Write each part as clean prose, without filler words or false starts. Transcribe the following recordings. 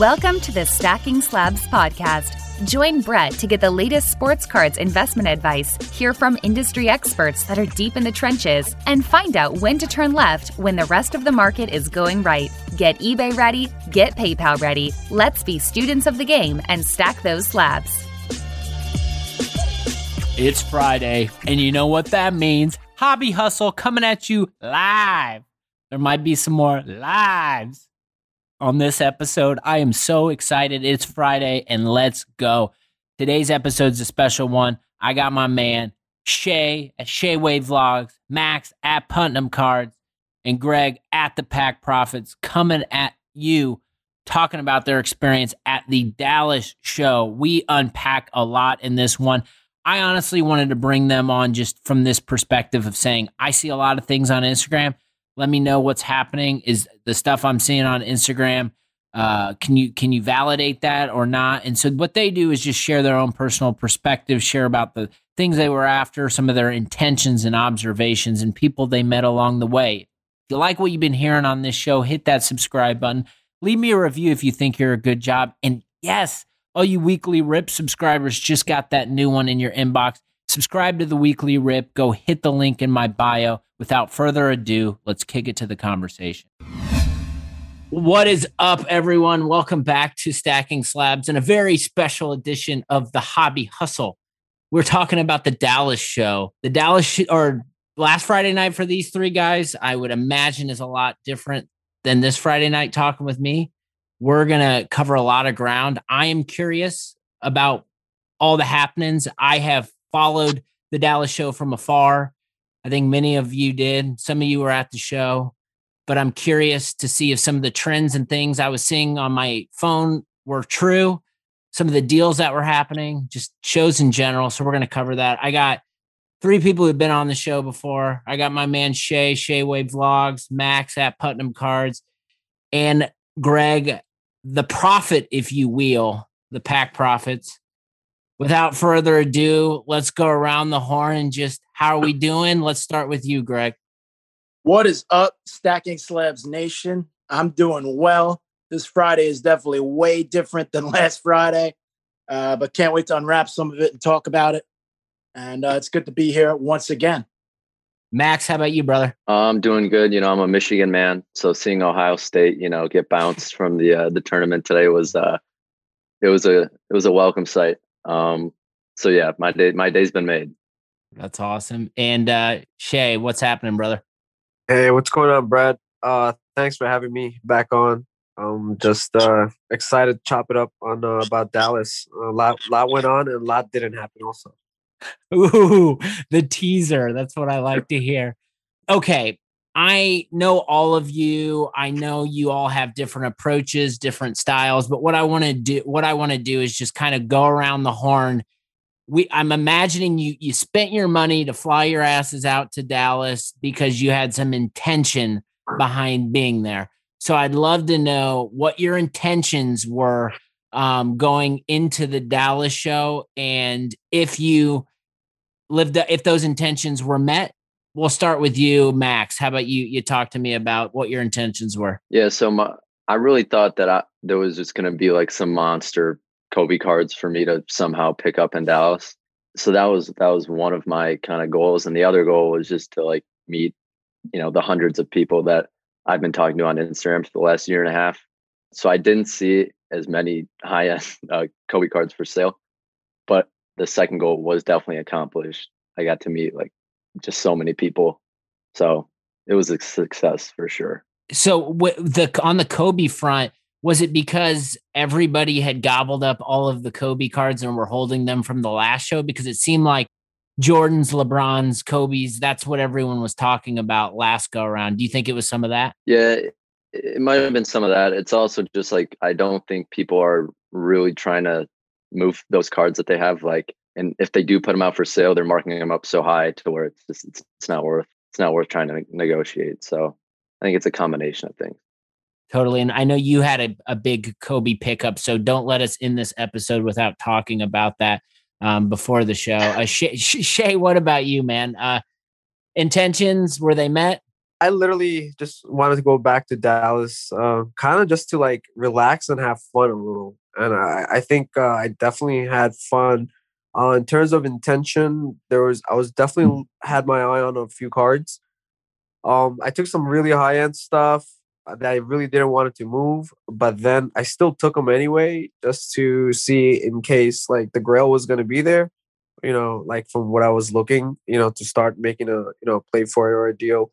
Welcome to the Stacking Slabs podcast. Join Brett to get the latest sports cards investment advice, hear from industry experts that are deep in the trenches, and find out when to turn left when the rest of the market is going right. Get eBay ready, get PayPal ready. Let's be students of the game and stack those slabs. It's Friday, and you know what that means. Hobby Hustle coming at you live. There might be some more lives on this episode. I am so excited. It's Friday, and let's go. Today's episode's a special one. I got my man, Shay at Shay Wave Vlogs, Max at Putnam Cards, and Greg at the Pack Profits coming at you, talking about their experience at the Dallas show. We unpack a lot in this one. I honestly wanted to bring them on just from this perspective of saying, I see a lot of things on Instagram. Let me know what's happening. Is the stuff I'm seeing on Instagram, can you validate that or not? And so what they do is just share their own personal perspective, share about the things they were after, some of their intentions and observations, and people they met along the way. If you like what you've been hearing on this show, hit that subscribe button. Leave me a review if you think you're a good job. And yes, all you Weekly Rip subscribers just got that new one in your inbox. Subscribe to the Weekly Rip. Go hit the link in my bio. Without further ado, let's kick it to the conversation. What is up, everyone? Welcome back to Stacking Slabs and a very special edition of the Hobby Hustle. We're talking about the Dallas show. The Dallas show, or last Friday night for these three guys, I would imagine is a lot different than this Friday night talking with me. We're going to cover a lot of ground. I am curious about all the happenings. I have followed the Dallas show from afar. I think many of you did. Some of you were at the show, but I'm curious to see if some of the trends and things I was seeing on my phone were true. Some of the deals that were happening, just shows in general. So we're going to cover that. I got three people who've been on the show before. I got my man, Shay Wave Vlogs, Max at Putnam Cards, and Greg, the prophet, if you will, the Pack Profits. Without further ado, let's go around the horn and just, how are we doing? Let's start with you, Greg. What is up, Stacking Slabs Nation? I'm doing well. This Friday is definitely way different than last Friday, but can't wait to unwrap some of it and talk about it. And it's good to be here once again. Max, how about you, brother? I'm doing good. You know, I'm a Michigan man, so seeing Ohio State, you know, get bounced from the tournament today was a welcome sight. So yeah, my day's been made. That's awesome. And, Shay, what's happening, brother? Hey, what's going on, Brad? Thanks for having me back on. Just excited to chop it up on, about Dallas. A lot went on and a lot didn't happen also. Ooh, the teaser. That's what I like to hear. Okay. I know all of you. I know you all have different approaches, different styles, but what I want to do is just kind of go around the horn. I'm imagining you spent your money to fly your asses out to Dallas because you had some intention behind being there. So I'd love to know what your intentions were going into the Dallas show, and if you if those intentions were met. We'll start with you, Max. How about you? You talk to me about what your intentions were. Yeah, so I really thought that there was just going to be like some monster Kobe cards for me to somehow pick up in Dallas. So that was one of my kind of goals, and the other goal was just to like meet, you know, the hundreds of people that I've been talking to on Instagram for the last year and a half. So I didn't see as many high-end Kobe cards for sale, but the second goal was definitely accomplished. I got to meet like just so many people. So it was a success for sure. So on the Kobe front, was it because everybody had gobbled up all of the Kobe cards and were holding them from the last show? Because it seemed like Jordan's, LeBron's, Kobe's, that's what everyone was talking about last go around. Do you think it was some of that? Yeah, it might have been some of that. It's also just like, I don't think people are really trying to move those cards that they have. Like, and if they do put them out for sale, they're marking them up so high to where it's just it's not worth trying to negotiate. So I think it's a combination of things. Totally. And I know you had a big Kobe pickup, so don't let us end this episode without talking about that before the show. Shay, what about you, man? Intentions, were they met? I literally just wanted to go back to Dallas, kind of just to like relax and have fun a little. And I think I definitely had fun. In terms of intention, I was definitely had my eye on a few cards. I took some really high end stuff that I really didn't want it to move, but then I still took them anyway, just to see in case like the grail was going to be there, you know, like from what I was looking, you know, to start making a, you know, play for it or a deal.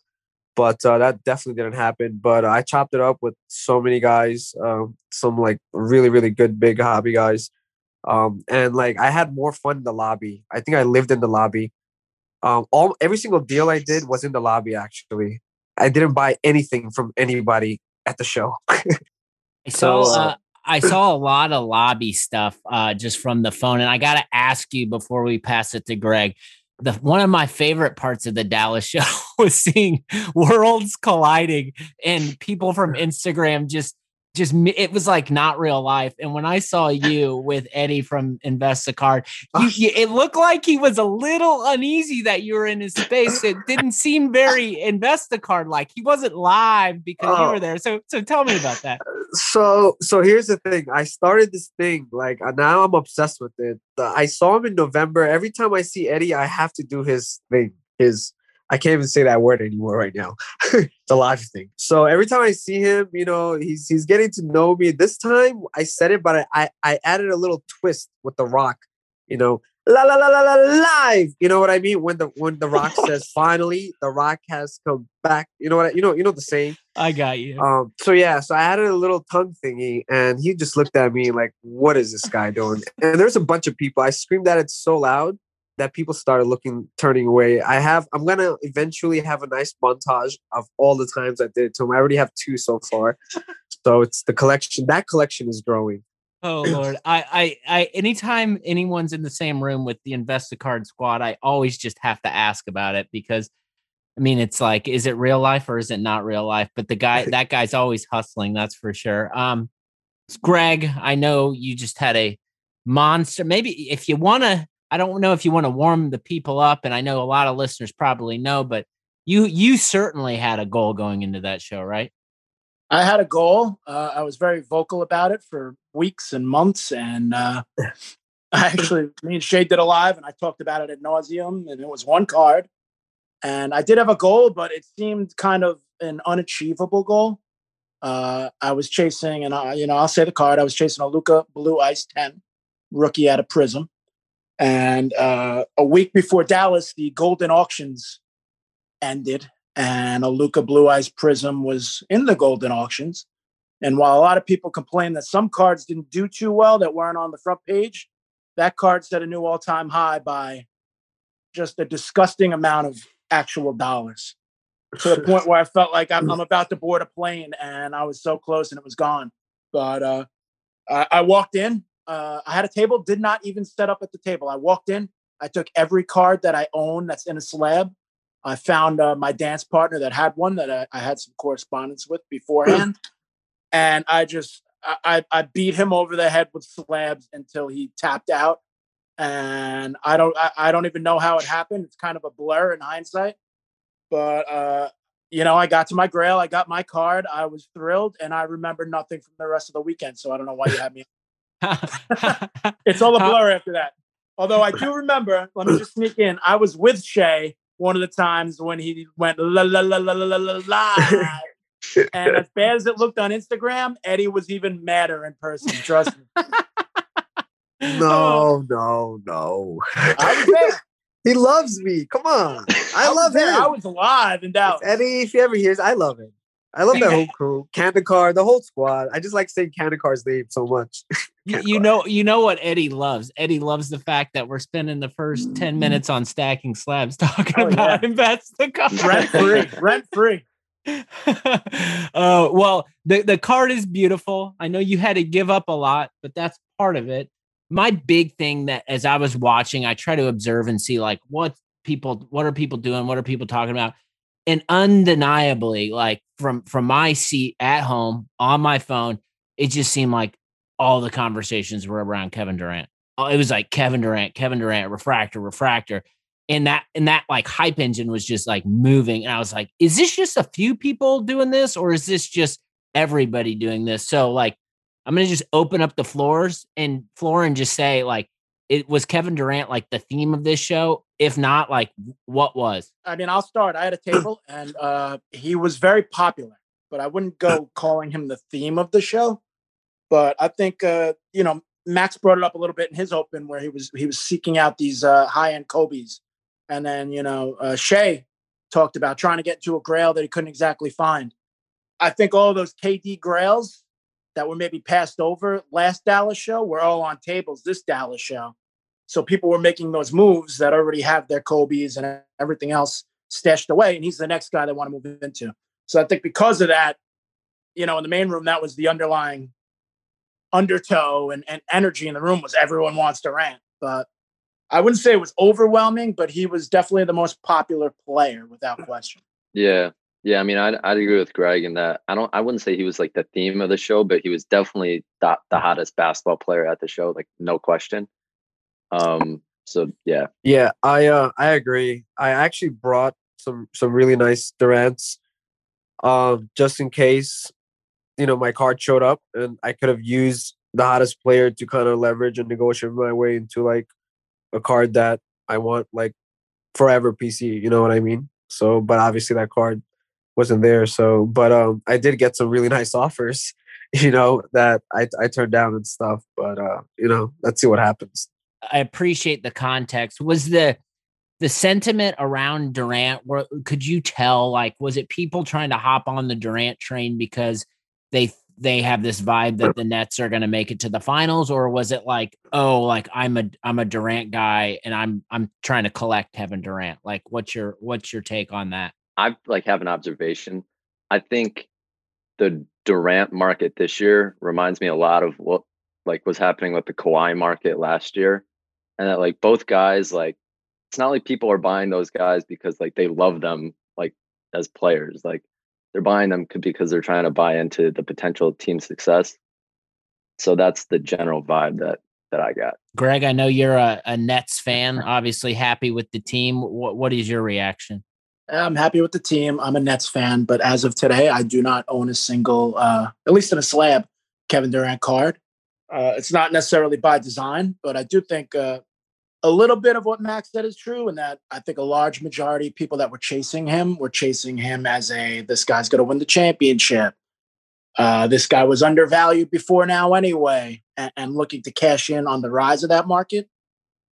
But that definitely didn't happen. But I chopped it up with so many guys, some like really, really good big hobby guys. And like I had more fun in the lobby. I think I lived in the lobby. Every single deal I did was in the lobby, actually. I didn't buy anything from anybody at the show. I saw a lot of lobby stuff just from the phone. And I got to ask you before we pass it to Greg, one of my favorite parts of the Dallas show was seeing worlds colliding and people from Instagram just it was like not real life. And when I saw you with Eddie from Invest the Card, it looked like he was a little uneasy that you were in his space. It didn't seem very Invest the Card like. He wasn't live because you were there. So tell me about that. So here's the thing. I started this thing like now I'm obsessed with it. I saw him in November. Every time I see Eddie, I have to do his thing. I can't even say that word anymore right now. The live thing. So every time I see him, you know, he's getting to know me. This time I said it, but I added a little twist with The Rock, you know, la la la la la live. You know what I mean? When the Rock says finally, The Rock has come back. You know what? You know the saying. I got you. So I added a little tongue thingy, and he just looked at me like, "What is this guy doing?" And there's a bunch of people. I screamed at it so loud that people started turning away. I'm going to eventually have a nice montage of all the times I did it to him. I already have 2 so far. So it's the collection. That collection is growing. Oh Lord. Anytime anyone's in the same room with the Invest the Card squad, I always just have to ask about it because I mean, it's like, is it real life or is it not real life? But that guy's always hustling. That's for sure. Greg, I know you just had a monster. Maybe if you want to, I don't know if you want to warm the people up, and I know a lot of listeners probably know, but you certainly had a goal going into that show, right? I had a goal. I was very vocal about it for weeks and months, and me and Shay did a live, and I talked about it ad nauseum, and it was one card, and I did have a goal, but it seemed kind of an unachievable goal. I was chasing, and I'll say the card. I was chasing a Luka Blue Ice 10 rookie out of Prism. And a week before Dallas, the Golden Auctions ended, and a Luka Blue Ice Prism was in the Golden Auctions. And while a lot of people complained that some cards didn't do too well that weren't on the front page, that card set a new all-time high by just a disgusting amount of actual dollars to the point where I felt like I'm about to board a plane, and I was so close and it was gone. But I walked in. I had a table, did not even set up at the table. I walked in. I took every card that I own that's in a slab. I found my dance partner that had one that I had some correspondence with beforehand. And I beat him over the head with slabs until he tapped out. And I don't even know how it happened. It's kind of a blur in hindsight. But, I got to my grail. I got my card. I was thrilled. And I remember nothing from the rest of the weekend. So I don't know why you had me. It's all a blur after that. Although I do remember, let me just sneak in. I was with Shay one of the times when he went la la la la la la la. And as bad as it looked on Instagram, Eddie was even madder in person. Trust me. No. I was there. He loves me. Come on, I love him. I was live in Dallas. Eddie, if he ever hears, I love him. I love that whole crew, Cantacar, the whole squad. I just like saying Cantacar's name so much. You know what Eddie loves? Eddie loves the fact that we're spending the first 10 minutes on Stacking Slabs talking about Invest the Card. Rent free. Well, the card is beautiful. I know you had to give up a lot, but that's part of it. My big thing that as I was watching, I try to observe and see like what are people doing? What are people talking about? And undeniably, like from my seat at home on my phone, it just seemed like all the conversations were around Kevin Durant. It was like Kevin Durant, refractor. And that like hype engine was just like moving. And I was like, is this just a few people doing this, or is this just everybody doing this? So like, I'm going to just open up the floor and just say like, it was Kevin Durant, like the theme of this show. If not, like what was, I mean, I'll start. I had a table and he was very popular, but I wouldn't go calling him the theme of the show. But I think, you know, Max brought it up a little bit in his open where he was seeking out these high end Kobes. And then, you know, Shay talked about trying to get to a grail that he couldn't exactly find. I think all those KD grails that were maybe passed over last Dallas show were all on tables this Dallas show. So people were making those moves that already have their Kobes and everything else stashed away. And he's the next guy they want to move into. So I think because of that, you know, in the main room, that was the underlying undertow and energy in the room was everyone wants to rant. But I wouldn't say it was overwhelming, but he was definitely the most popular player without question. Yeah. Yeah. I mean, I'd agree with Greg in that I wouldn't say he was like the theme of the show, but he was definitely the hottest basketball player at the show. Like no question. So yeah. Yeah. I agree. I actually brought some really nice Durants, just in case, you know, my card showed up and I could have used the hottest player to kind of leverage and negotiate my way into like a card that I want like forever PC, you know what I mean? So, but obviously that card wasn't there. So, but I did get some really nice offers, you know, that I turned down and stuff, but you know, let's see what happens. I appreciate the context. Was the sentiment around Durant, could you tell, like, was it people trying to hop on the Durant train because they have this vibe that the Nets are going to make it to the finals, or was it like, oh, like I'm a Durant guy and I'm trying to collect Kevin Durant? Like what's your take on that? I like have an observation. I think the Durant market this year reminds me a lot of what like was happening with the Kawhi market last year. And that like both guys, like it's not like people are buying those guys because like they love them like as players, like they're buying them because they're trying to buy into the potential team success. So that's the general vibe that I got. Greg, I know you're a Nets fan, obviously happy with the team. What is your reaction? I'm happy with the team. I'm a Nets fan, but as of today, I do not own a single, at least in a slab, Kevin Durant card. It's not necessarily by design, but I do think a little bit of what Max said is true, and that I think a large majority of people that were chasing him as this guy's going to win the championship. This guy was undervalued before now anyway, and looking to cash in on the rise of that market,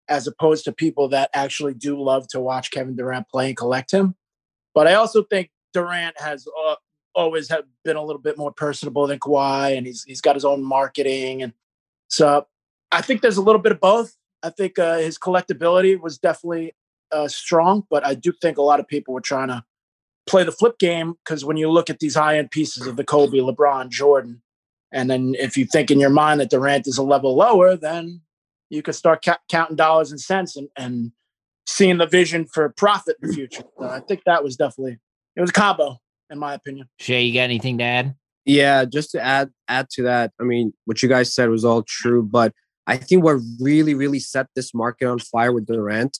as opposed to people that actually do love to watch Kevin Durant play and collect him. But I also think Durant has always have been a little bit more personable than Kawhi, and he's got his own marketing. And so I think there's a little bit of both. I think his collectability was definitely strong, but I do think a lot of people were trying to play the flip game, because when you look at these high-end pieces of the Kobe, LeBron, Jordan, and then if you think in your mind that Durant is a level lower, then you could start counting dollars and cents and seeing the vision for profit in the future. So I think that was definitely – it was a combo, in my opinion. Shay, you got anything to add? Yeah, just to add to that, I mean, what you guys said was all true, but – I think what really, really set this market on fire with Durant,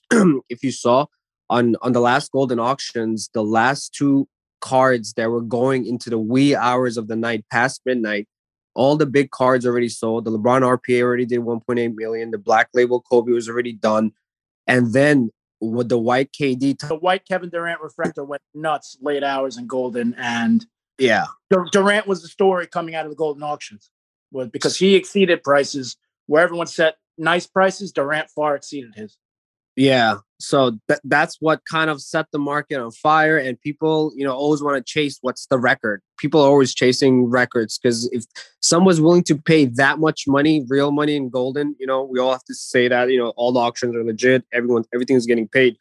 if you saw on the last Golden Auctions, the last two cards that were going into the wee hours of the night, past midnight, all the big cards already sold. The LeBron RPA already did 1.8 million. The Black Label Kobe was already done. And then with the white KD... the white Kevin Durant refractor went nuts late hours in Golden. And yeah, Durant was the story coming out of the Golden Auctions, because he exceeded prices. Where everyone set nice prices, Durant far exceeded his. Yeah, so that's what kind of set the market on fire. And people, you know, always want to chase what's the record. People are always chasing records, because if someone's willing to pay that much money, real money in Golden, you know, we all have to say that, you know, all the auctions are legit. Everything's getting paid.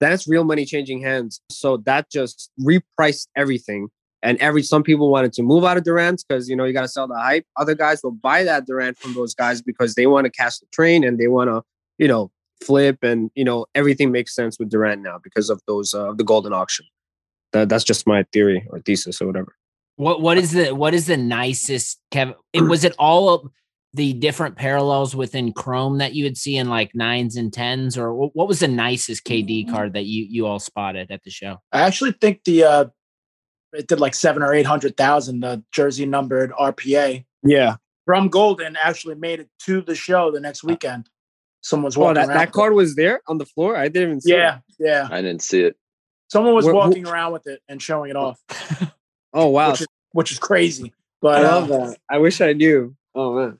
That's real money changing hands. So that just repriced everything. And some people wanted to move out of Durant because, you know, you got to sell the hype. Other guys will buy that Durant from those guys because they want to catch the train and they want to, you know, flip. And, you know, everything makes sense with Durant now because of those the Golden Auction. That's just my theory or thesis or whatever. What is the nicest Kevin? Was it all the different parallels within Chrome that you would see in like 9s and 10s, or what was the nicest KD card that you all spotted at the show? I actually think it did like 700,000 or 800,000, the jersey numbered RPA. Yeah. From Golden actually made it to the show the next weekend. Someone's walking around. That card was there on the floor? I didn't even see it. Yeah. I didn't see it. Someone was walking around with it and showing it off. Oh, wow. Which is crazy. But I love that. I wish I knew. Oh, man.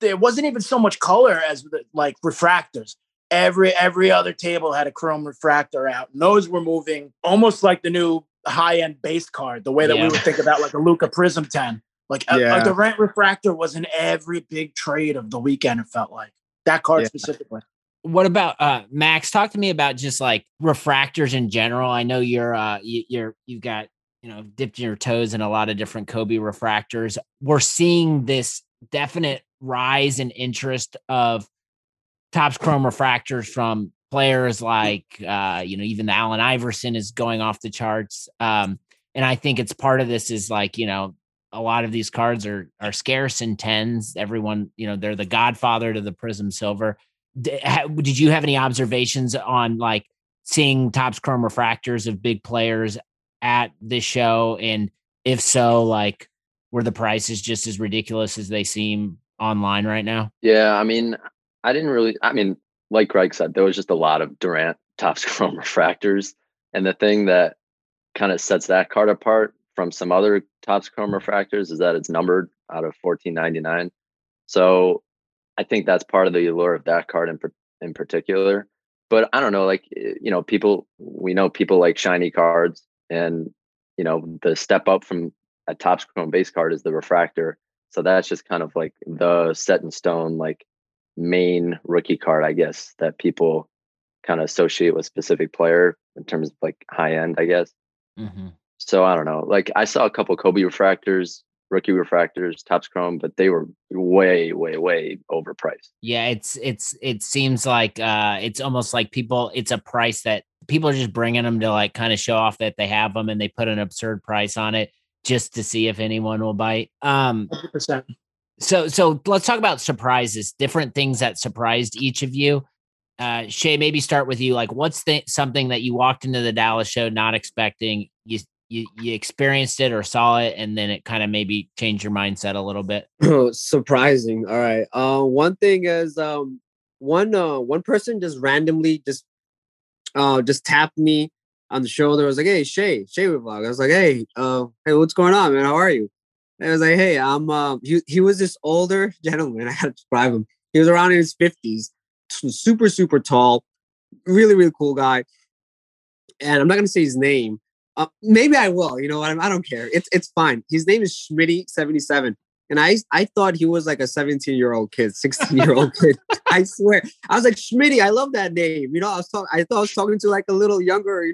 There wasn't even so much color as like refractors. Every other table had a chrome refractor out. And those were moving almost like the new high-end base card, the way that we would think about like a Luca Prism 10. Like a Durant refractor was in every big trade of the weekend, it felt like. That card specifically. What about Max? Talk to me about just like refractors in general. I know you've dipped your toes in a lot of different Kobe refractors. We're seeing this definite rise in interest of Topps Chrome refractors from players like even the Allen Iverson is going off the charts. And I think it's part of this is like, a lot of these cards are scarce in 10s. Everyone, they're the godfather to the Prism Silver. Did you have any observations on like seeing Topps Chrome refractors of big players at this show? And if so, like, were the prices just as ridiculous as they seem online right now? Yeah. I mean, like Greg said, there was just a lot of Durant Topps Chrome refractors. And the thing that kind of sets that card apart from some other Topps Chrome refractors is that it's numbered out of 1499. So I think that's part of the allure of that card in particular. But I don't know, like, people like shiny cards, and, the step up from a Topps Chrome base card is the refractor. So that's just kind of like the set in stone, like main rookie card, I guess, that people kind of associate with specific player in terms of like high end, I guess. Mm-hmm. So I don't know. Like I saw a couple Kobe refractors, rookie refractors, Topps Chrome, but they were way, way, way overpriced. Yeah, it seems like it's almost like it's a price that people are just bringing them to like kind of show off that they have them, and they put an absurd price on it just to see if anyone will bite. 100%. So let's talk about surprises, different things that surprised each of you. Shay, maybe start with you. Like, what's something that you walked into the Dallas show not expecting? You experienced it or saw it, and then it kind of maybe changed your mindset a little bit. Surprising. All right. One thing is, one person just randomly just tapped me on the shoulder. I was like, "Hey, Shay Wave Vlog." I was like, "Hey, what's going on, man? How are you?" And I was like, "Hey, I'm." He was this older gentleman. I had to describe him. He was around in his 50s, super, super tall, really, really cool guy. And I'm not gonna say his name. Maybe I will. You know what? I don't care. It's fine. His name is Schmitty '77, and I thought he was like a 17-year-old kid, 16-year-old kid. I swear, I was like, Schmitty, I love that name. I thought I was talking to like a little younger,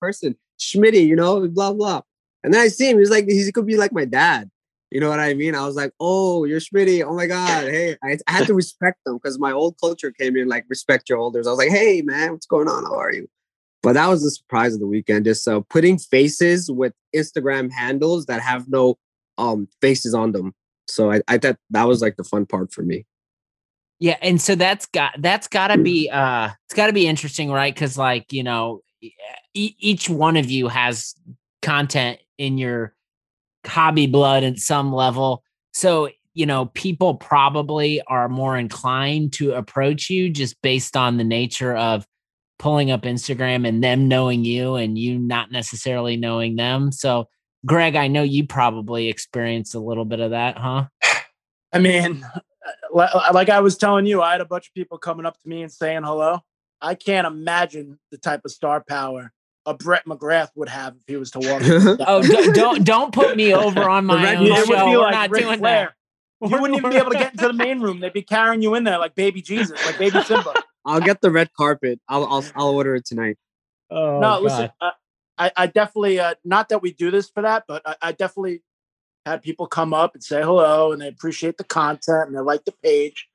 person. Schmitty, blah blah. And then I see him. He's like, he could be like my dad. You know what I mean? I was like, oh, you're Schmitty. Oh my God. Hey, I had to respect them because my old culture came in like respect your elders. I was like, hey man, what's going on? How are you? But that was the surprise of the weekend. Just putting faces with Instagram handles that have no faces on them. So I thought that was like the fun part for me. Yeah. And so it's gotta be interesting, right? Cause like, each one of you has content in your hobby blood at some level. So, people probably are more inclined to approach you just based on the nature of pulling up Instagram and them knowing you and you not necessarily knowing them. So Greg, I know you probably experienced a little bit of that, huh? I mean, like I was telling you, I had a bunch of people coming up to me and saying hello. I can't imagine the type of star power a Brett McGrath would have if he was to walk. Oh, don't put me over on my own show. Would be like not Ric doing Flair. That. You wouldn't even be able to get into the main room. They'd be carrying you in there like baby Jesus, like baby Simba. I'll get the red carpet. I'll order it tonight. Oh, no, listen, I definitely, not that we do this for that, but I definitely had people come up and say hello, and they appreciate the content and they like the page.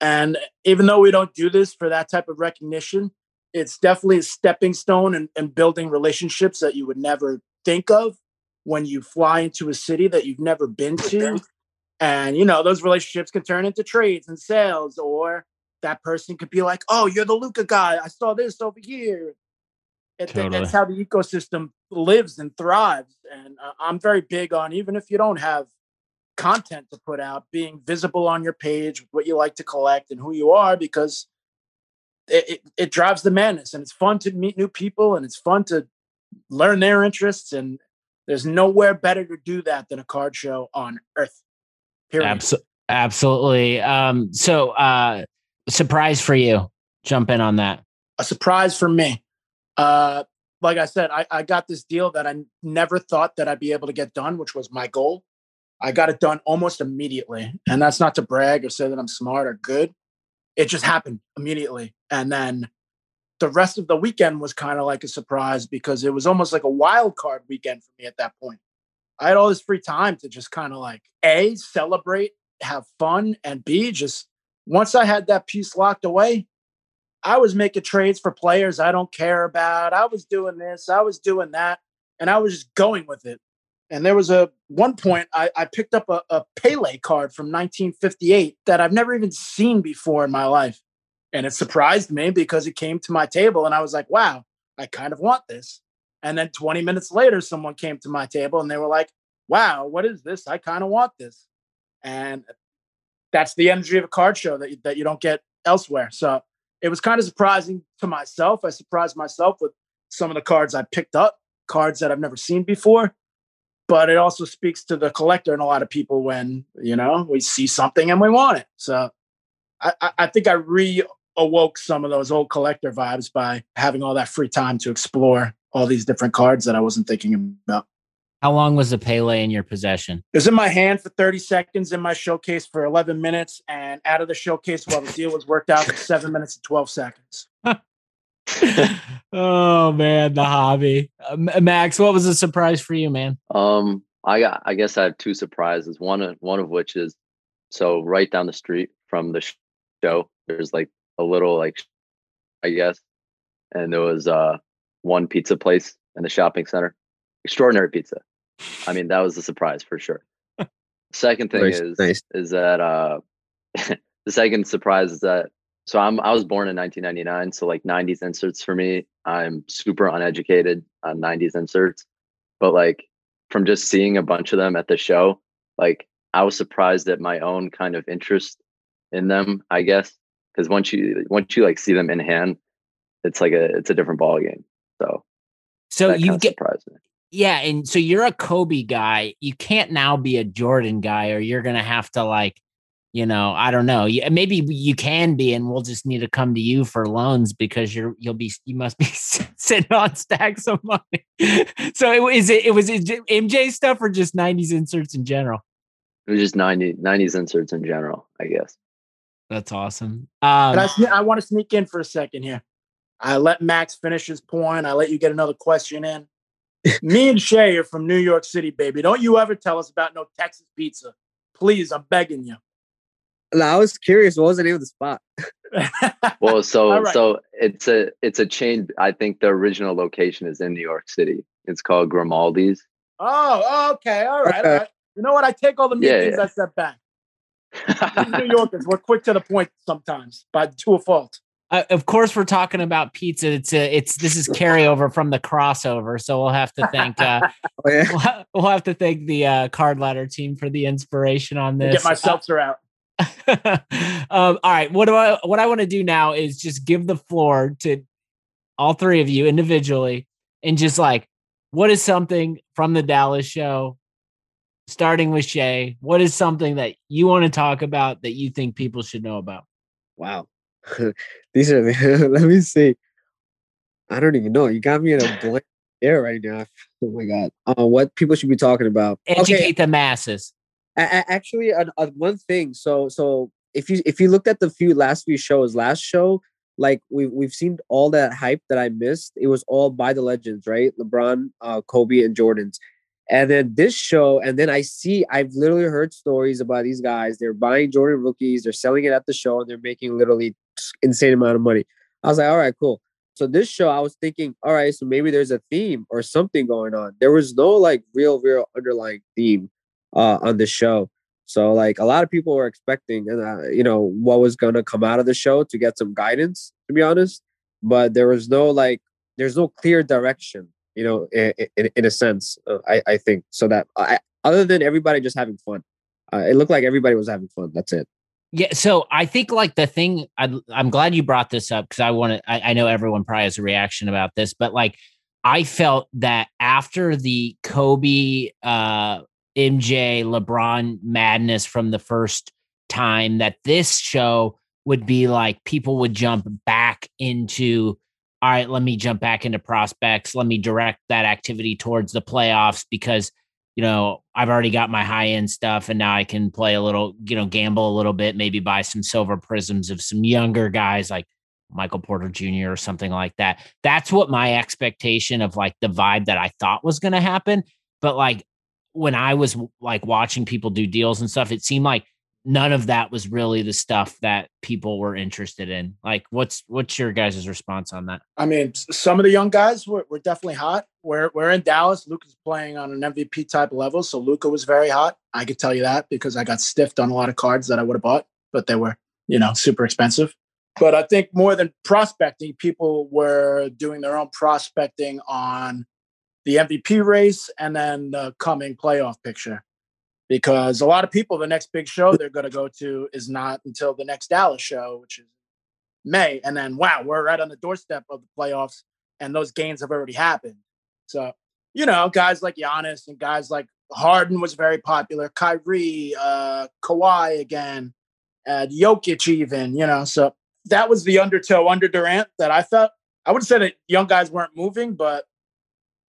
And even though we don't do this for that type of recognition, it's definitely a stepping stone and building relationships that you would never think of when you fly into a city that you've never been to. And, you know, those relationships can turn into trades and sales, or that person could be like, oh, you're the Luca guy. I saw this over here. Totally. That's how the ecosystem lives and thrives. And I'm very big on, even if you don't have content to put out, being visible on your page, what you like to collect and who you are, because it drives the madness, and it's fun to meet new people, and it's fun to learn their interests. And there's nowhere better to do that than a card show on earth. Absolutely. So surprise for you. Jump in on that. A surprise for me. Like I said, I got this deal that I never thought that I'd be able to get done, which was my goal. I got it done almost immediately. And that's not to brag or say that I'm smart or good. It just happened immediately. And then the rest of the weekend was kind of like a surprise, because it was almost like a wild card weekend for me at that point. I had all this free time to just kind of like, A, celebrate, have fun, and B, just once I had that piece locked away, I was making trades for players I don't care about. I was doing this, I was doing that, and I was just going with it. And there was one point I picked up a Pele card from 1958 that I've never even seen before in my life. And it surprised me because it came to my table and I was like, wow, I kind of want this. And then 20 minutes later, someone came to my table and they were like, wow, what is this? I kind of want this. And that's the energy of a card show that you don't get elsewhere. So it was kind of surprising to myself. I surprised myself with some of the cards I picked up, cards that I've never seen before. But it also speaks to the collector and a lot of people when, you know, we see something and we want it. So I think I re-awoke some of those old collector vibes by having all that free time to explore all these different cards that I wasn't thinking about. How long was the Pele in your possession? It was in my hand for 30 seconds, in my showcase for 11 minutes, and out of the showcase while the deal was worked out for 7 minutes and 12 seconds. Oh, man, the hobby. Max, what was a surprise for you, man? I guess I have two surprises. One of which is, so right down the street from the show, there's like a little, like, I guess, and there was one pizza place in the shopping center, Extraordinary Pizza. I mean, that was a surprise for sure. Second thing is that the second surprise is that, so I was born in 1999, so like 90s inserts for me, I'm super uneducated on 90s inserts, but like from just seeing a bunch of them at the show, like I was surprised at my own kind of interest in them, I guess, because once you like see them in hand, it's like it's a different ball game. So that you get surprised me. Yeah, and so you're a Kobe guy. You can't now be a Jordan guy, or you're gonna have to, like, you know, I don't know. Maybe you can be, and we'll just need to come to you for loans because you must be sitting on stacks of money. So it was MJ stuff or just 90s inserts in general? It was just 90s inserts in general, I guess. That's awesome. I want to sneak in for a second here. I let Max finish his point. I let you get another question in. Me and Shay are from New York City, baby. Don't you ever tell us about no Texas pizza. Please, I'm begging you. No, I was curious. What was the name of the spot? Well, so it's a chain. I think the original location is in New York City. It's called Grimaldi's. Oh, okay. All right. All right. You know what? I take all the meetings I step back. New Yorkers, we're quick to the point sometimes, to a fault. Of course, we're talking about pizza. This is carryover from the crossover, so we'll have to thank we'll have to thank the Card Ladder team for the inspiration on this. Get my seltzer out. All right, what I want to do now is just give the floor to all three of you individually, and just like, what is something from the Dallas show? Starting with Shay, what is something that you want to talk about that you think people should know about? Wow. These are let me see. I don't even know. You got me in a blank air right now. Oh my god! What people should be talking about? Educate the masses. Actually, one thing. So if you looked at the last few shows, like we've seen all that hype that I missed. It was all by the legends, right? LeBron, Kobe, and Jordans. And then this show, and then I've literally heard stories about these guys. They're buying Jordan rookies. They're selling it at the show, and they're making literally insane amount of money. I was like, all right, cool. So this show, I was thinking, all right, so maybe there's a theme or something going on. There was no like real underlying theme on the show. So like a lot of people were expecting, you know, what was going to come out of the show to get some guidance, to be honest. But there was no like, there's no clear direction, you know, in a sense, I think. So that other than everybody just having fun, it looked like everybody was having fun. That's it. Yeah. So I think like the thing, I'm glad you brought this up because I know everyone probably has a reaction about this, but like I felt that after the Kobe, MJ, LeBron madness from the first time, that this show would be like people would jump back into, all right, let me jump back into prospects. Let me direct that activity towards the playoffs because, you know, I've already got my high end stuff and now I can play a little, you know, gamble a little bit, maybe buy some silver prisms of some younger guys like Michael Porter Jr. or something like that. That's what my expectation of like the vibe that I thought was going to happen. But like, when I was like watching people do deals and stuff, it seemed like none of that was really the stuff that people were interested in. Like what's your guys' response on that? I mean, some of the young guys were definitely hot. We're in Dallas. Luka's playing on an MVP type level. So Luka was very hot. I could tell you that because I got stiffed on a lot of cards that I would have bought, but they were, you know, super expensive. But I think more than prospecting, people were doing their own prospecting on the MVP race, and then the coming playoff picture. Because a lot of people, the next big show they're going to go to is not until the next Dallas show, which is May. And then, wow, we're right on the doorstep of the playoffs, and those gains have already happened. So, you know, guys like Giannis and guys like Harden was very popular, Kyrie, Kawhi again, Jokic even, you know. So that was the undertow under Durant that I felt. I would say that young guys weren't moving, but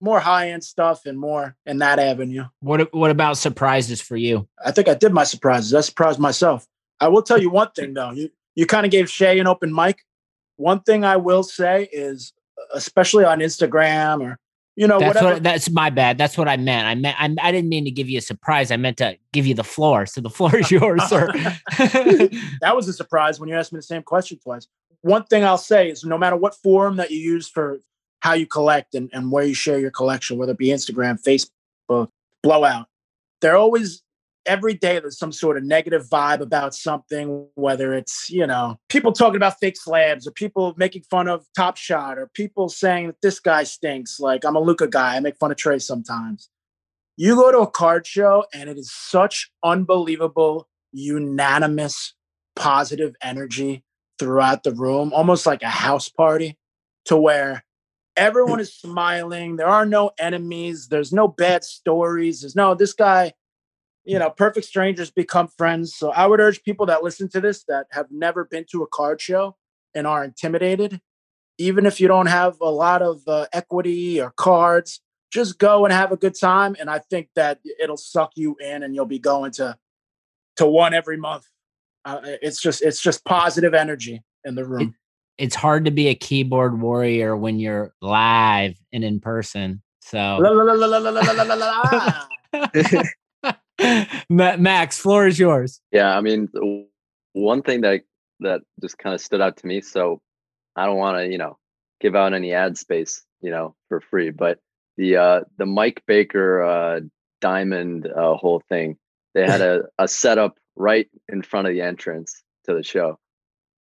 more high-end stuff and more in that avenue. What about surprises for you? I think I did my surprises. I surprised myself. I will tell you one thing, though. You kind of gave Shay an open mic. One thing I will say is, especially on Instagram or, you know, that's my bad. That's what I meant. I didn't mean to give you a surprise. I meant to give you the floor. So the floor is yours, sir. That was a surprise when you asked me the same question twice. One thing I'll say is no matter what forum that you use for how you collect and where you share your collection, whether it be Instagram, Facebook, Blowout. They're always, every day there's some sort of negative vibe about something, whether it's, you know, people talking about fake slabs or people making fun of Top Shot or people saying that this guy stinks. Like, I'm a Luka guy. I make fun of Trey sometimes. You go to a card show and it is such unbelievable, unanimous, positive energy throughout the room, almost like a house party to where everyone is smiling. There are no enemies. There's no bad stories. There's no, this guy, you know, perfect strangers become friends. So I would urge people that listen to this that have never been to a card show and are intimidated, even if you don't have a lot of equity or cards, just go and have a good time. And I think that it'll suck you in and you'll be going to one every month. It's just positive energy in the room. It's hard to be a keyboard warrior when you're live and in person. So Max, floor is yours. Yeah. I mean, one thing that just kind of stood out to me. So I don't want to, you know, give out any ad space, you know, for free, but the Mike Baker, diamond, whole thing, they had a setup right in front of the entrance to the show.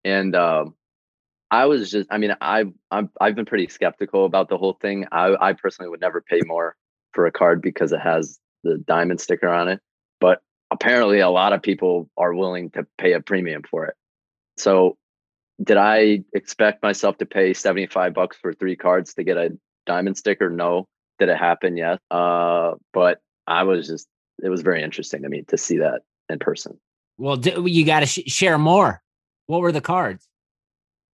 And, I was just, I mean, I've been pretty skeptical about the whole thing. I personally would never pay more for a card because it has the diamond sticker on it. But apparently a lot of people are willing to pay a premium for it. So did I expect myself to pay $75 for 3 cards to get a diamond sticker? No. Did it happen? Yes. But it was very interesting to me to see that in person. Well, you got to share more. What were the cards?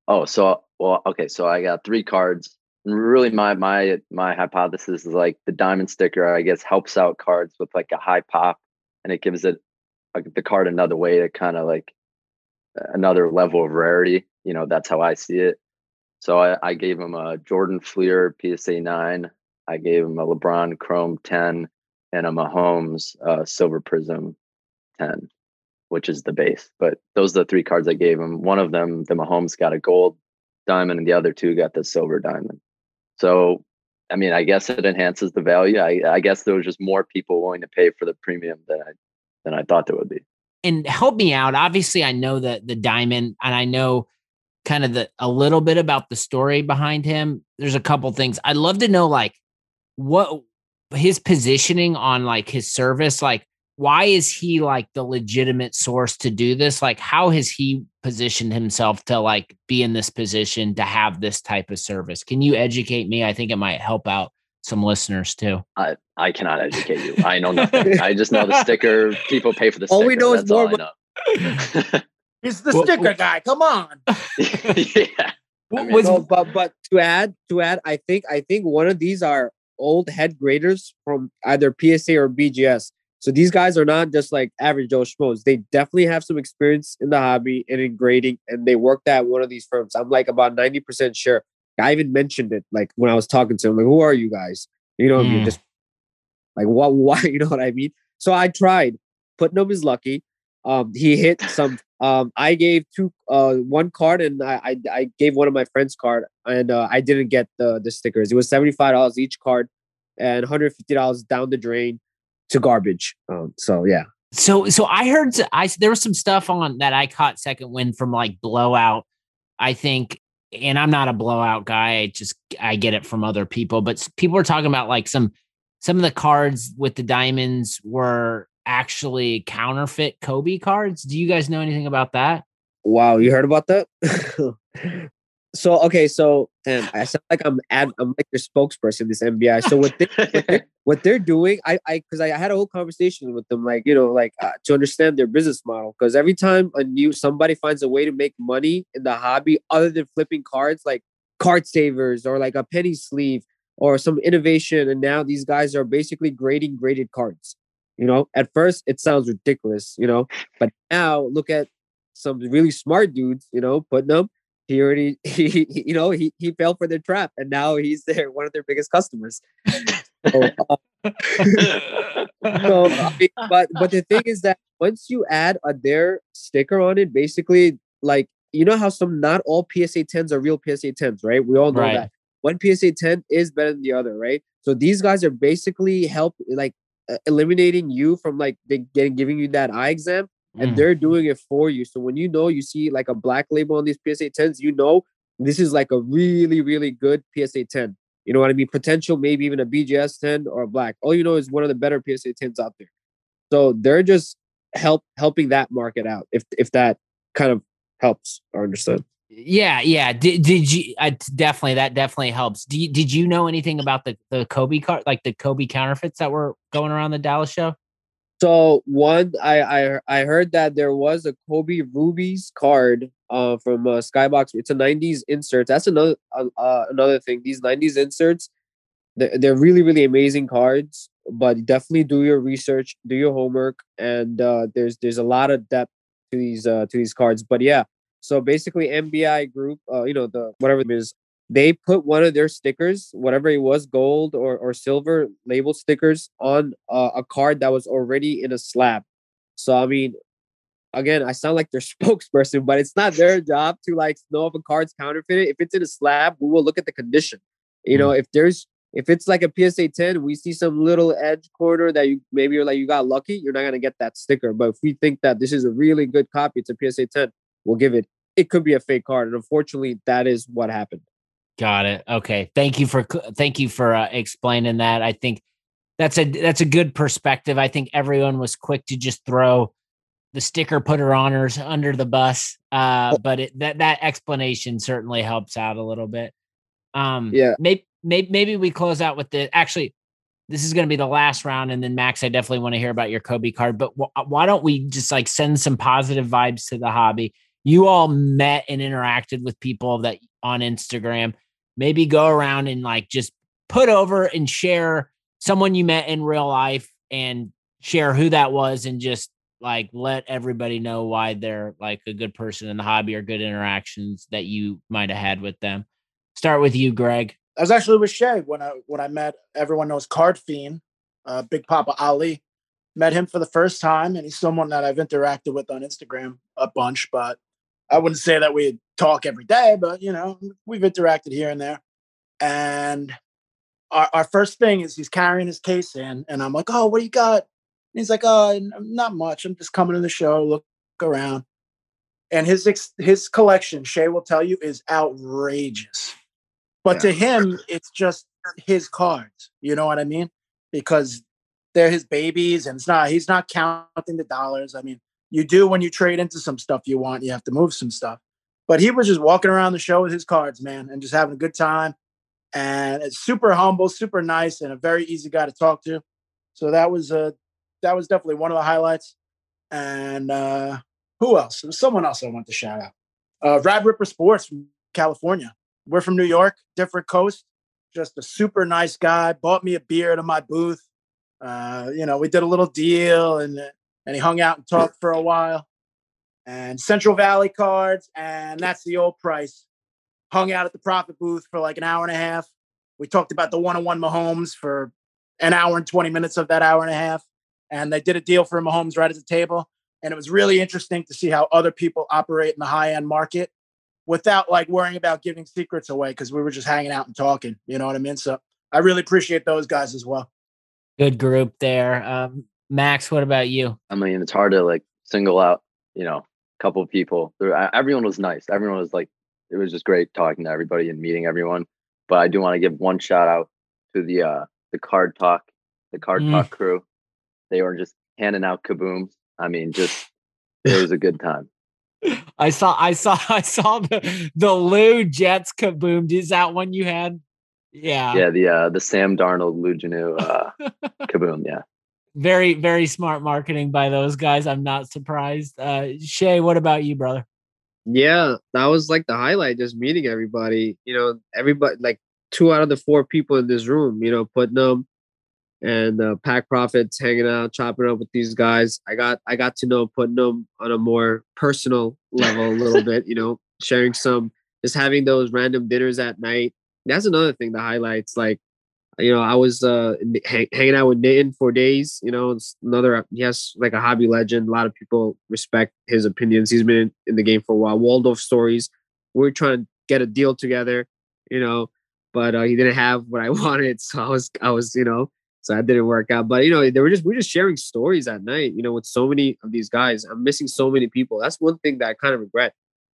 Oh, So I got 3 cards. And really, my hypothesis is like the diamond sticker, I guess, helps out cards with like a high pop, and it gives it the card another way to kind of like another level of rarity. You know, that's how I see it. So I gave him a Jordan Fleer PSA 9. I gave him a LeBron Chrome 10 and a Mahomes Silver Prism 10. Which is the base, but those are the 3 cards I gave him. One of them, the Mahomes, got a gold diamond, and the other 2 got the silver diamond. So, I mean, I guess it enhances the value. I guess there was just more people willing to pay for the premium than I thought there would be. and help me out. Obviously, I know the diamond, and I know kind of a little bit about the story behind him. There's a couple things I'd love to know, like what his positioning on like his service, like why is he like the legitimate source to do this? Like how has he positioned himself to like be in this position to have this type of service? Can you educate me? I think it might help out some listeners too. I cannot educate you. I know nothing. I just know the sticker. People pay for the sticker. All we know is more. It's the sticker guy. Come on. Yeah. I mean, no, but to add, I think one of these are old head graders from either PSA or BGS. So these guys are not just like average Joe Schmoes. They definitely have some experience in the hobby and in grading, and they worked at one of these firms. I'm like about 90% sure. I even mentioned it like when I was talking to him, like, who are you guys? You know, you just like what? Why? You know what I mean? So I tried. Putnam is lucky. He hit some. I gave one card, and I gave one of my friends' card, and I didn't get the stickers. It was $75 each card, and $150 down the drain to garbage. So yeah. So I heard there was some stuff on that I caught second wind from like Blowout, I think, and I'm not a Blowout guy. I get it from other people, but people are talking about like some of the cards with the diamonds were actually counterfeit Kobe cards. Do you guys know anything about that? Wow, you heard about that? So damn, I sound like I'm like your spokesperson, this MBI. So what they're doing, because I had a whole conversation with them, like, you know, like to understand their business model. Because every time somebody finds a way to make money in the hobby other than flipping cards, like card savers or like a penny sleeve or some innovation, and now these guys are basically grading graded cards. You know, at first it sounds ridiculous, you know, but now look at some really smart dudes, you know, Putnam, he fell for their trap, and now he's one of their biggest customers. But the thing is that once you add their sticker on it, basically, like, you know how not all PSA 10s are real PSA 10s, right? We all know that. One PSA 10 is better than the other, right? So these guys are basically eliminating you from like giving you that eye exam, and they're doing it for you. So when you see like a black label on these PSA 10s, you know this is like a really, really good PSA 10. You know what I mean? Potential, maybe even a BGS 10 or a black. All you know is one of the better PSA 10s out there. So they're just helping that market out, if that kind of helps or understood. Yeah. That definitely helps. Did you know anything about the Kobe card, like the Kobe counterfeits that were going around the Dallas show? So one, I heard that there was a Kobe Rubies card from Skybox. It's a 90s insert. That's another thing. These 90s inserts, they're really, really amazing cards, but definitely do your research, do your homework. And there's a lot of depth to these cards, but yeah. So basically, MBI Group, whatever it is, they put one of their stickers, whatever it was, gold or silver labeled stickers, on a card that was already in a slab. So I mean, again, I sound like their spokesperson, but it's not their job to like know if a card's counterfeited. If it's in a slab, we will look at the condition. You know, if it's like a PSA 10, we see some little edge corner that you got lucky, you're not gonna get that sticker. But if we think that this is a really good copy, it's a PSA 10. We'll give it. It could be a fake card, and unfortunately, that is what happened. Got it. Okay, thank you for explaining that. I think that's a good perspective. I think everyone was quick to just throw the sticker putter honors under the bus, but that explanation certainly helps out a little bit. Yeah. Maybe we close out with the actually. This is going to be the last round. And then Max, I definitely want to hear about your Kobe card, but why don't we just like send some positive vibes to the hobby? You all met and interacted with people that on Instagram, maybe go around and like, just put over and share someone you met in real life and share who that was. And just like, let everybody know why they're like a good person in the hobby or good interactions that you might've had with them. Start with you, Greg. I was actually with Shay when I met, everyone knows Card Fiend, Big Papa Ali. Met him for the first time, and he's someone that I've interacted with on Instagram a bunch, but I wouldn't say that we talk every day, but, you know, we've interacted here and there. And our first thing is he's carrying his case in, and I'm like, oh, what do you got? he's like, "Oh, not much. I'm just coming to the show, look around." And his collection, Shay will tell you, is outrageous. But to him, it's just his cards. You know what I mean? Because they're his babies, and he's not counting the dollars. I mean, you do when you trade into some stuff you want, you have to move some stuff. But he was just walking around the show with his cards, man, and just having a good time. And it's super humble, super nice, and a very easy guy to talk to. So that was definitely one of the highlights. And who else? There was someone else I want to shout out. Rad Ripper Sports from California. We're from New York, different coast. Just a super nice guy. Bought me a beer to my booth. We did a little deal, and he hung out and talked for a while. And Central Valley Cards, and That's the Old Price. Hung out at the profit booth for like an hour and a half. We talked about the one-on-one Mahomes for an hour and 20 minutes of that hour and a half. And they did a deal for Mahomes right at the table. And it was really interesting to see how other people operate in the high-end market without like worrying about giving secrets away, because we were just hanging out and talking. You know what I mean? So I really appreciate those guys as well. Good group there. Max, what about you? I mean, it's hard to like single out, a couple of people. Everyone was nice. Everyone was like, it was just great talking to everybody and meeting everyone. But I do want to give one shout out to the Card Talk, the Card Talk crew. They were just handing out kabooms. I mean, it was a good time. I saw the Lou Jets kaboom. Is that one you had? Yeah. Yeah. The Sam Darnold, Lou Janu, kaboom. Yeah. Very, very smart marketing by those guys. I'm not surprised. Shay, what about you, brother? Yeah, that was like the highlight, just meeting everybody. Everybody, like 2 out of the 4 people in this room, Putnam and Pack Profits, hanging out, chopping up with these guys. I got to know Putnam on a more personal level a little bit, sharing just having those random dinners at night. That's another thing, the highlights. Like, I was hanging out with Nathan for days. It's another, yes, like a hobby legend. A lot of people respect his opinions. He's been in the game for a while. Waldorf Stories. We're trying to get a deal together, but he didn't have what I wanted. So I was, so that didn't work out. But, we're just sharing stories at night, with so many of these guys. I'm missing so many people. That's one thing that I kind of regret.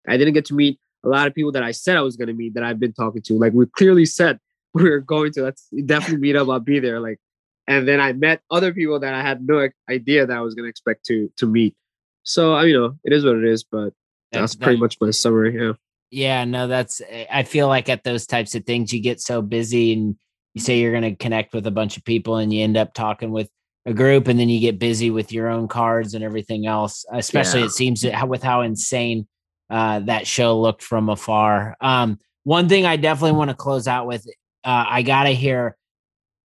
I didn't get to meet a lot of people that I said I was going to meet, that I've been talking to. Like, we clearly said, we're going to let's definitely meet up. I'll be there. Like, and then I met other people that I had no idea that I was going to expect to meet. So it is what it is. But that's pretty much my summary. Yeah. Yeah. No, I feel like at those types of things, you get so busy and you say you're going to connect with a bunch of people, and you end up talking with a group, and then you get busy with your own cards and everything else. Especially, it seems with how insane that show looked from afar. One thing I definitely want to close out with. I gotta hear,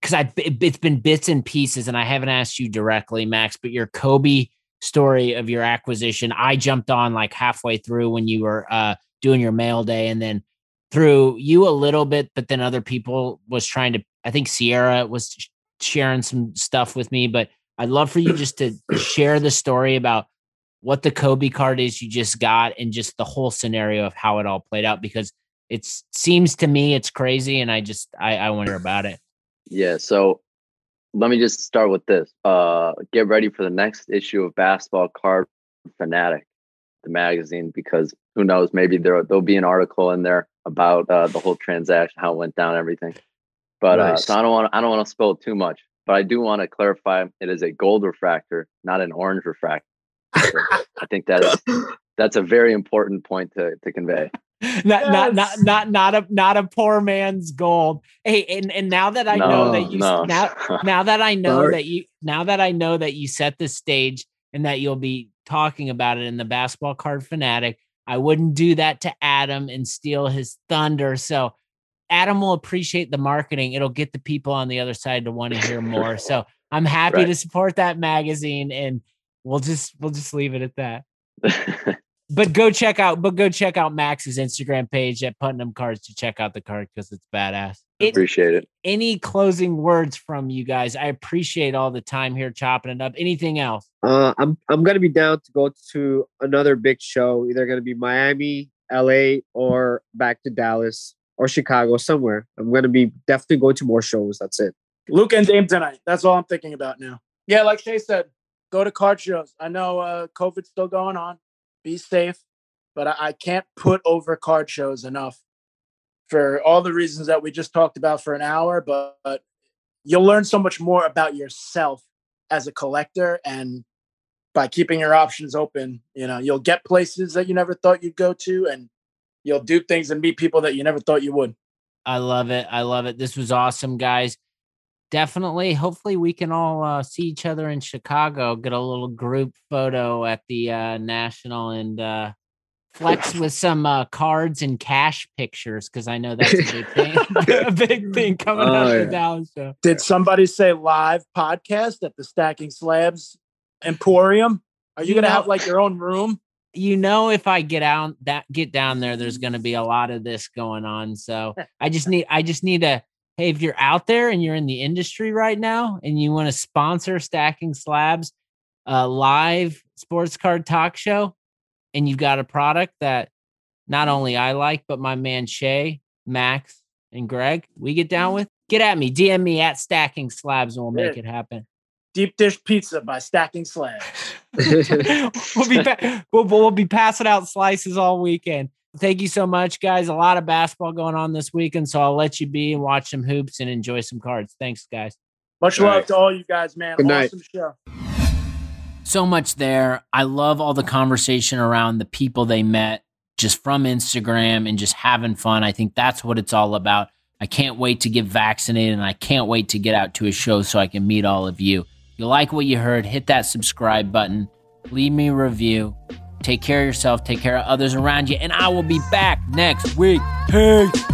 because it's been bits and pieces, and I haven't asked you directly, Max, but your Kobe story of your acquisition. I jumped on like halfway through when you were doing your mail day, and then through you a little bit, but then other people was trying to. I think Sierra was sharing some stuff with me, but I'd love for you just to share the story about what the Kobe card is you just got, and just the whole scenario of how it all played out, because it seems to me it's crazy, and I wonder about it. Yeah, so let me just start with this. Get ready for the next issue of Basketball Card Fanatic, the magazine, because who knows, maybe there'll be an article in there about the whole transaction, how it went down, everything. But nice. So I don't want to spill too much, but I do want to clarify: it is a gold refractor, not an orange refractor. I think that's a very important point to convey. Not a poor man's gold. Hey, and now that I know that you now that I know that you set the stage and that you'll be talking about it in the Basketball Card Fanatic, I wouldn't do that to Adam and steal his thunder. So Adam will appreciate the marketing. It'll get the people on the other side to want to hear more. So I'm happy to support that magazine, and we'll just leave it at that. But go check out Max's Instagram page at Putnam Cards to check out the card, because it's badass. Appreciate it. Any closing words from you guys? I appreciate all the time here chopping it up. Anything else? I'm gonna be down to go to another big show. Either gonna be Miami, LA, or back to Dallas or Chicago somewhere. I'm gonna be definitely going to more shows. That's it. Luke and Dame tonight. That's all I'm thinking about now. Yeah, like Shay said, go to card shows. I know COVID's still going on. Be safe. But I can't put over card shows enough for all the reasons that we just talked about for an hour. But you'll learn so much more about yourself as a collector. And by keeping your options open, you know, you'll get places that you never thought you'd go to. And you'll do things and meet people that you never thought you would. I love it. I love it. This was awesome, guys. Definitely. Hopefully we can all see each other in Chicago, get a little group photo at the National and flex with some cards and cash pictures, because I know that's a big thing. A big thing coming up in the Dallas show. Did somebody say live podcast at the Stacking Slabs Emporium? Are you going to have like your own room? You know, if I get down there, there's going to be a lot of this going on. So I just need a, hey, if you're out there and you're in the industry right now and you want to sponsor Stacking Slabs, a live sports card talk show, and you've got a product that not only I like, but my man Shay, Max, and Greg, we get down with, get at me, DM me at Stacking Slabs, and we'll make it happen. Deep dish pizza by Stacking Slabs. We'll be passing out slices all weekend. Thank you so much, guys. A lot of basketball going on this weekend, so I'll let you be and watch some hoops and enjoy some cards. Thanks, guys. Much love to all you guys, man. Good night. Awesome show. So much there. I love all the conversation around the people they met just from Instagram and just having fun. I think that's what it's all about. I can't wait to get vaccinated, and I can't wait to get out to a show so I can meet all of you. If you like what you heard, hit that subscribe button. Leave me a review. Take care of yourself. Take care of others around you. And I will be back next week. Peace.